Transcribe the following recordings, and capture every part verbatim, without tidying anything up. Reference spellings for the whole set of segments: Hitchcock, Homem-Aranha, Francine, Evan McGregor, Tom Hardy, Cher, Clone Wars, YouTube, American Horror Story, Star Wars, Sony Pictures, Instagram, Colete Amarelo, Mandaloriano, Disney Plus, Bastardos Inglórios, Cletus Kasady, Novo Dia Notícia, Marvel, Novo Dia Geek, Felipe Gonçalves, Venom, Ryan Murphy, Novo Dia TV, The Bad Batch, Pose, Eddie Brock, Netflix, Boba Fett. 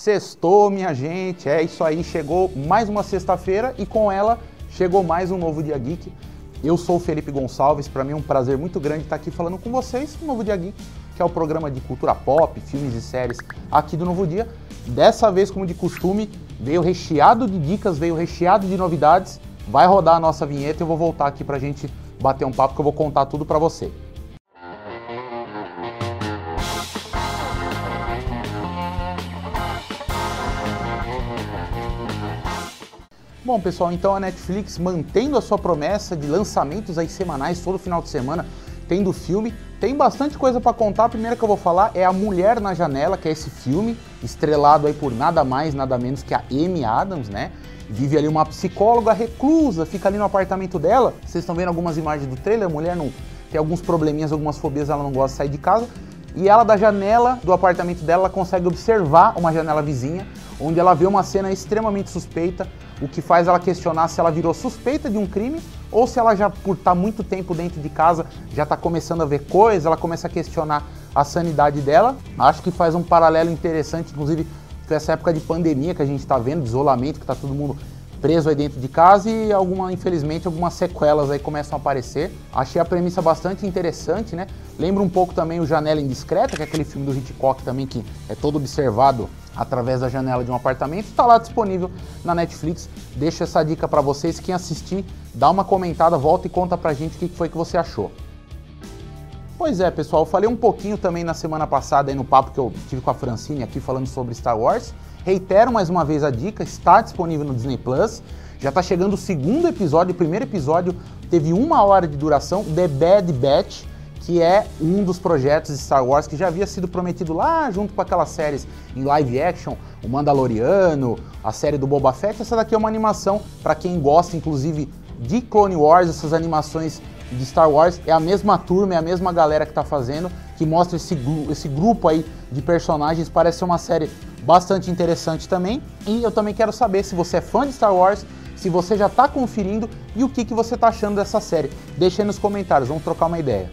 Sextou, minha gente, é isso aí, chegou mais uma sexta-feira e com ela chegou mais um Novo Dia Geek. Eu sou o Felipe Gonçalves, para mim é um prazer muito grande estar aqui falando com vocês do Novo Dia Geek, que é o programa de cultura pop, filmes e séries aqui do Novo Dia. Dessa vez, como de costume, veio recheado de dicas, veio recheado de novidades, vai rodar a nossa vinheta e eu vou voltar aqui pra gente bater um papo que eu vou contar tudo pra você. Bom, pessoal, então a Netflix, mantendo a sua promessa de lançamentos aí semanais, todo final de semana, tem do filme, tem bastante coisa para contar. A primeira que eu vou falar é A Mulher na Janela, que é esse filme, estrelado aí por nada mais, nada menos que a Amy Adams, né? Vive ali uma psicóloga reclusa, fica ali no apartamento dela. Vocês estão vendo algumas imagens do trailer, a mulher não, tem alguns probleminhas, algumas fobias, ela não gosta de sair de casa. E ela, da janela do apartamento dela, ela consegue observar uma janela vizinha, onde ela vê uma cena extremamente suspeita, o que faz ela questionar se ela virou suspeita de um crime ou se ela já, por estar muito tempo dentro de casa, já está começando a ver coisas, ela começa a questionar a sanidade dela. Acho que faz um paralelo interessante, inclusive, com essa época de pandemia que a gente está vendo, de isolamento, que está todo mundo preso aí dentro de casa e, alguma, infelizmente, algumas sequelas aí começam a aparecer. Achei a premissa bastante interessante, né? Lembra um pouco também o Janela Indiscreta, que é aquele filme do Hitchcock também, que é todo observado através da janela de um apartamento. Está lá disponível na Netflix. Deixo essa dica para vocês. Quem assistir, dá uma comentada, volta e conta pra gente o que foi que você achou. Pois é, pessoal, eu falei um pouquinho também na semana passada aí no papo que eu tive com a Francine aqui falando sobre Star Wars. Reitero mais uma vez a dica, está disponível no Disney Plus. Já está chegando o segundo episódio, o primeiro episódio teve uma hora de duração, The Bad Batch, que é um dos projetos de Star Wars que já havia sido prometido lá junto com aquelas séries em live action, o Mandaloriano, a série do Boba Fett. Essa daqui é uma animação, para quem gosta inclusive de Clone Wars, essas animações de Star Wars, é a mesma turma, é a mesma galera que está fazendo, que mostra esse, esse grupo aí de personagens, parece ser uma série bastante interessante também. E eu também quero saber se você é fã de Star Wars, se você já está conferindo e o que, que você está achando dessa série. Deixa aí nos comentários, vamos trocar uma ideia.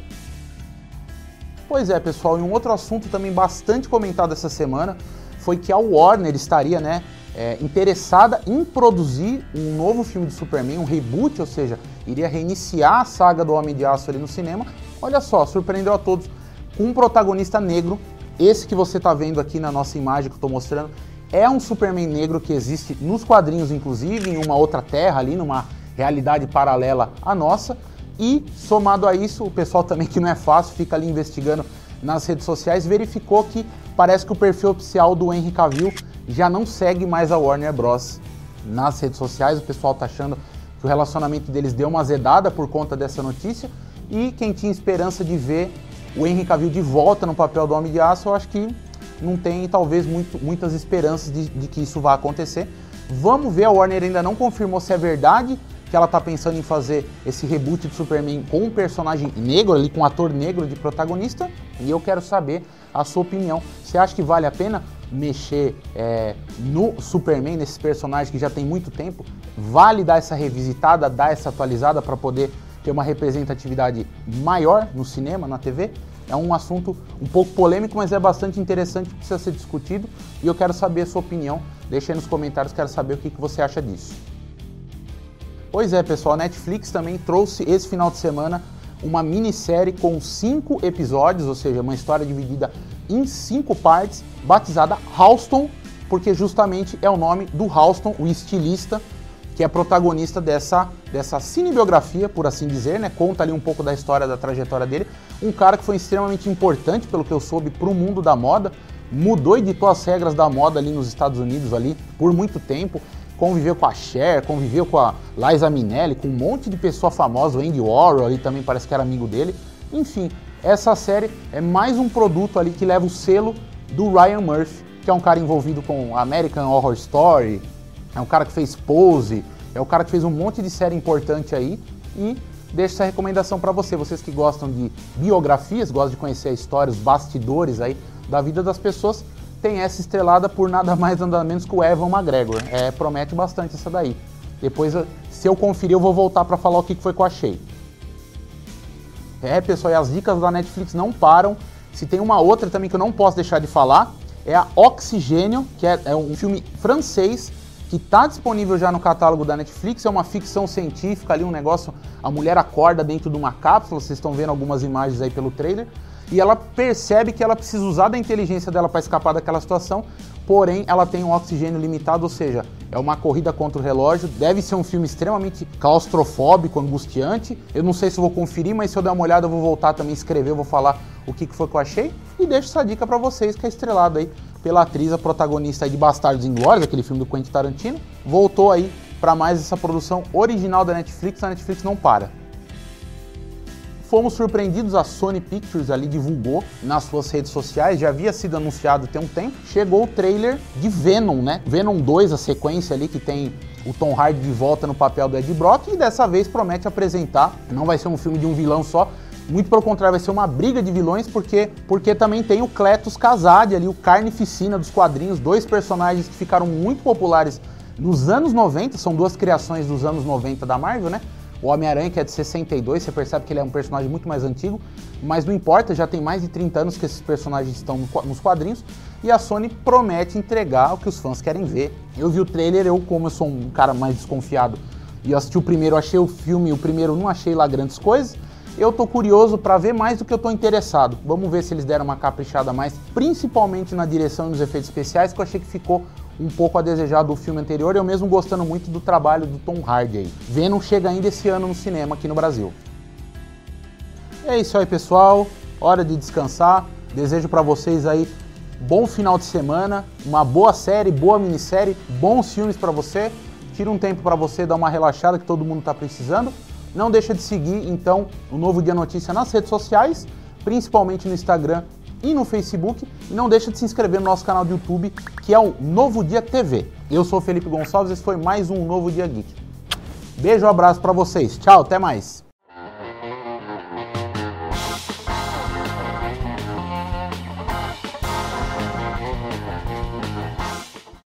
Pois é, pessoal, e um outro assunto também bastante comentado essa semana foi que a Warner estaria, né, é, interessada em produzir um novo filme de Superman, um reboot, ou seja, iria reiniciar a saga do Homem de Aço ali no cinema. Olha só, surpreendeu a todos com um protagonista negro. Esse que você está vendo aqui na nossa imagem que eu estou mostrando é um Superman negro que existe nos quadrinhos, inclusive, em uma outra terra ali, numa realidade paralela à nossa. E, somado a isso, o pessoal também, que não é fácil, fica ali investigando nas redes sociais, verificou que parece que o perfil oficial do Henry Cavill já não segue mais a Warner Bros. Nas redes sociais. O pessoal tá achando que o relacionamento deles deu uma azedada por conta dessa notícia, e quem tinha esperança de ver o Henry Cavill de volta no papel do Homem de Aço, eu acho que não tem, talvez, muito, muitas esperanças de, de que isso vá acontecer. Vamos ver, a Warner ainda não confirmou se é verdade que ela tá pensando em fazer esse reboot de Superman com um personagem negro ali, com um ator negro de protagonista, e eu quero saber a sua opinião. Você acha que vale a pena mexer é, no Superman, nesses personagens que já tem muito tempo? Vale dar essa revisitada, dar essa atualizada para poder ter uma representatividade maior no cinema, na T V? É um assunto um pouco polêmico, mas é bastante interessante, precisa ser discutido, e eu quero saber a sua opinião. Deixa aí nos comentários, quero saber o que, que você acha disso. Pois é, pessoal, a Netflix também trouxe esse final de semana uma minissérie com cinco episódios, ou seja, uma história dividida em cinco partes, batizada Halston, porque justamente é o nome do Halston, o estilista, que é protagonista dessa, dessa cinebiografia, por assim dizer, né? Conta ali um pouco da história, da trajetória dele. Um cara que foi extremamente importante, pelo que eu soube, para o mundo da moda, mudou e ditou as regras da moda ali nos Estados Unidos ali por muito tempo. Conviveu com a Cher, conviveu com a Liza Minnelli, com um monte de pessoa famosa, o Andy Warhol ali também parece que era amigo dele. Enfim, essa série é mais um produto ali que leva o selo do Ryan Murphy, que é um cara envolvido com American Horror Story, é um cara que fez Pose, é o cara que fez um monte de série importante aí. E deixo essa recomendação para você, vocês que gostam de biografias, gostam de conhecer a história, os bastidores aí da vida das pessoas, tem essa estrelada por nada mais nada menos que o Evan McGregor. É, promete bastante essa daí. Depois, se eu conferir, eu vou voltar para falar o que foi que eu achei. É, pessoal, e as dicas da Netflix não param. Se tem uma outra também que eu não posso deixar de falar, é a Oxigênio, que é, é um filme francês que está disponível já no catálogo da Netflix. É uma ficção científica ali, um negócio, a mulher acorda dentro de uma cápsula, vocês estão vendo algumas imagens aí pelo trailer, e ela percebe que ela precisa usar da inteligência dela para escapar daquela situação, porém ela tem um oxigênio limitado, ou seja, é uma corrida contra o relógio. Deve ser um filme extremamente claustrofóbico, angustiante. Eu não sei se vou conferir, mas se eu der uma olhada eu vou voltar também a escrever, eu vou falar o que foi que eu achei. E deixo essa dica para vocês, que é estrelado aí pela atriz, a protagonista aí de Bastardos Inglórios, aquele filme do Quentin Tarantino. Voltou aí para mais essa produção original da Netflix, a Netflix não para. Fomos surpreendidos, a Sony Pictures ali divulgou nas suas redes sociais, já havia sido anunciado tem um tempo, chegou o trailer de Venom, né? Venom dois, a sequência ali que tem o Tom Hardy de volta no papel do Eddie Brock, e dessa vez promete apresentar, não vai ser um filme de um vilão só, muito pelo contrário, vai ser uma briga de vilões, porque, porque também tem o Cletus Kasady ali, o Carnificina dos quadrinhos, dois personagens que ficaram muito populares nos anos noventa, são duas criações dos anos noventa da Marvel, né? O Homem-Aranha, que é de sessenta e dois, você percebe que ele é um personagem muito mais antigo, mas não importa, já tem mais de trinta anos que esses personagens estão nos quadrinhos, e a Sony promete entregar o que os fãs querem ver. Eu vi o trailer, eu, como eu sou um cara mais desconfiado, e assisti o primeiro, achei o filme, o primeiro não achei lá grandes coisas, eu tô curioso para ver mais do que eu tô interessado. Vamos ver se eles deram uma caprichada a mais, principalmente na direção e nos efeitos especiais, que eu achei que ficou um pouco a desejar do filme anterior, eu mesmo gostando muito do trabalho do Tom Hardy aí. Venom chega ainda esse ano no cinema aqui no Brasil. É isso aí, pessoal, hora de descansar, desejo para vocês aí bom final de semana, uma boa série, boa minissérie, bons filmes para você, tira um tempo para você dar uma relaxada que todo mundo tá precisando, não deixa de seguir então o Novo Dia Notícia nas redes sociais, principalmente no Instagram e no Facebook, e não deixa de se inscrever no nosso canal do YouTube, que é o Novo Dia T V. Eu sou o Felipe Gonçalves, esse foi mais um Novo Dia Geek. Beijo, abraço pra vocês, tchau, até mais!